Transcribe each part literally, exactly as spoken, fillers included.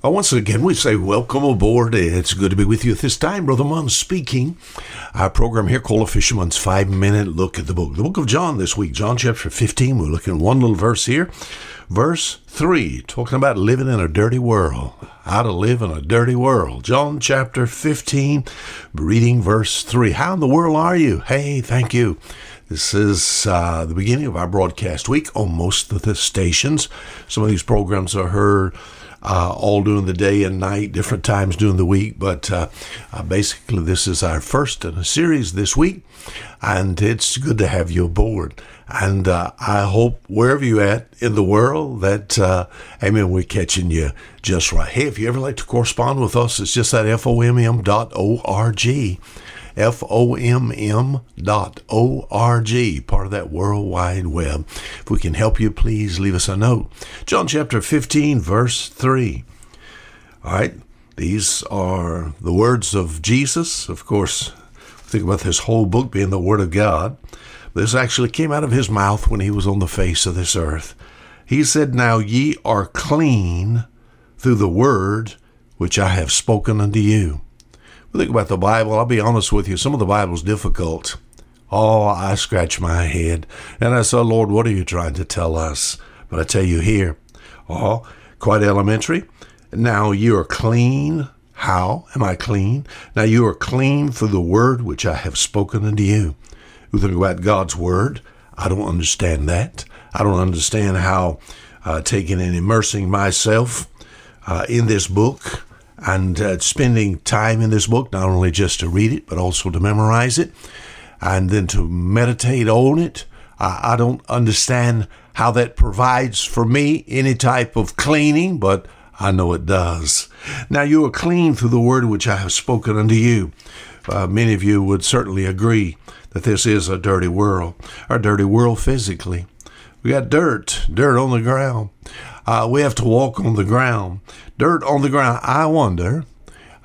Well, once again, we say welcome aboard. It's good to be with you at this time. Brother Mon speaking. Our program here called A Fisherman's Five-Minute Look at the Book. The book of John this week, John chapter fifteen. We're looking at one little verse here. Verse three, talking about living in a dirty world. How to live in a dirty world. John chapter fifteen, reading verse three. How in the world are you? Hey, thank you. This is uh, the beginning of our broadcast week on most of the stations. Some of these programs are heard Uh, all during the day and night, different times during the week. But uh, uh, basically, this is our first in a series this week, and it's good to have you aboard. And uh, I hope wherever you're at in the world that, uh, amen, we're catching you just right. Hey, if you ever like to correspond with us, it's just at F O M M dot org. F O M M dot org, part of that World Wide Web. If we can help you, please leave us a note. John chapter fifteen, verse three. All right, these are the words of Jesus. Of course, think about this whole book being the Word of God. This actually came out of his mouth when he was on the face of this earth. He said, "Now ye are clean through the word which I have spoken unto you." Think about the Bible. I'll be honest with you. Some of the Bible's difficult. Oh, I scratch my head. And I say, Lord, what are you trying to tell us? But I tell you here, oh, quite elementary. Now you are clean. How am I clean? Now you are clean through the word which I have spoken unto you. We think about God's word. I don't understand that. I don't understand how uh, taking and immersing myself uh, in this book and uh, spending time in this book, not only just to read it, but also to memorize it, and then to meditate on it. I, I don't understand how that provides for me any type of cleaning, but I know it does. Now you are clean through the word which I have spoken unto you. Uh, many of you would certainly agree that this is a dirty world, a dirty world physically. We got dirt, dirt on the ground. Uh, we have to walk on the ground, dirt on the ground. I wonder,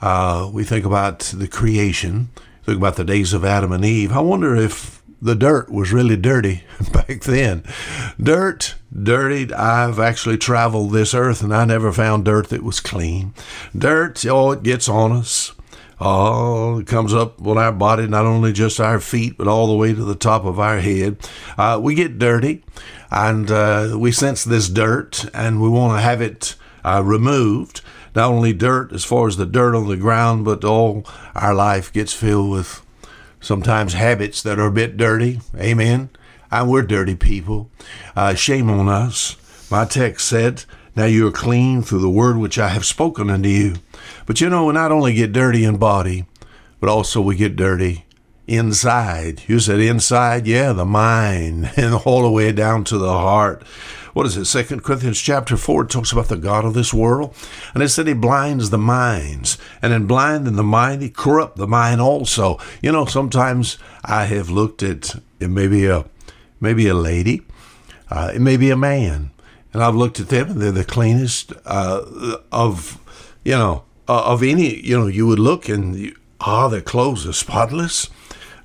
uh, we think about the creation, think about the days of Adam and Eve. I wonder if the dirt was really dirty back then. Dirt, dirty. I've actually traveled this earth and I never found dirt that was clean. Dirt, oh, it gets on us. Oh, it comes up on our body, not only just our feet, but all the way to the top of our head. Uh, we get dirty, and uh, we sense this dirt, and we want to have it uh, removed. Not only dirt, as far as the dirt on the ground, but all our life gets filled with sometimes habits that are a bit dirty. Amen. And we're dirty people. Uh, shame on us. My text said, "Now you are clean through the word which I have spoken unto you." But you know, we not only get dirty in body, but also we get dirty inside. You said inside, yeah, the mind, and all the way down to the heart. What is it? Second Corinthians chapter four talks about the God of this world, and it said he blinds the minds, and in blinding the mind, he corrupt the mind also. You know, sometimes I have looked at maybe a maybe a lady, uh, it may be a man. And I've looked at them, and they're the cleanest uh, of, you know, uh, of any, you know, you would look and, ah, oh, their clothes are spotless.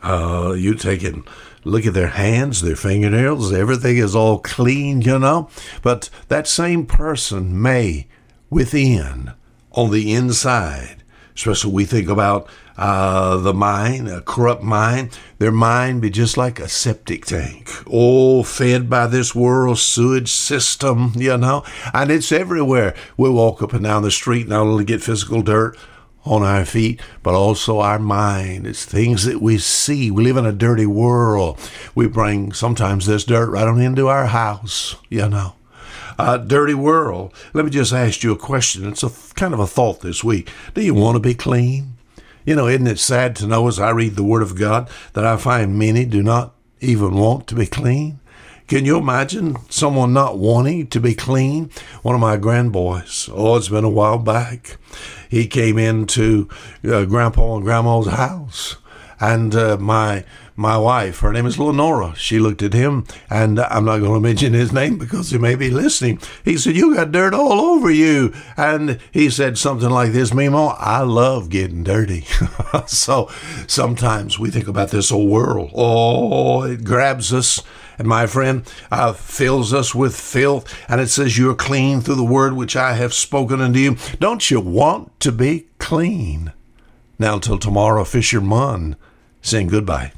Uh, you take and look at their hands, their fingernails, everything is all clean, you know. But that same person may, within, on the inside, especially we think about uh, the mind, a corrupt mind, their mind be just like a septic tank, all fed by this world sewage system, you know, and it's everywhere. We walk up and down the street, not only get physical dirt on our feet, but also our mind. It's things that we see. We live in a dirty world. We bring sometimes this dirt right on into our house, you know. Uh, dirty world. Let me just ask you a question. It's a th- kind of a thought this week. Do you want to be clean? You know, isn't it sad to know as I read the Word of God that I find many do not even want to be clean? Can you imagine someone not wanting to be clean? One of my grandboys, oh, it's been a while back. He came into uh, Grandpa and Grandma's house, and uh, my My wife, her name is Lenora. She looked at him, and I'm not going to mention his name because he may be listening. He said, "You got dirt all over you." And he said something like this, "Mimo, I love getting dirty." So sometimes we think about this whole world. Oh, it grabs us, my friend, uh, fills us with filth. And it says, you're clean through the word which I have spoken unto you. Don't you want to be clean? Now, till tomorrow, Fisher Munn saying goodbye.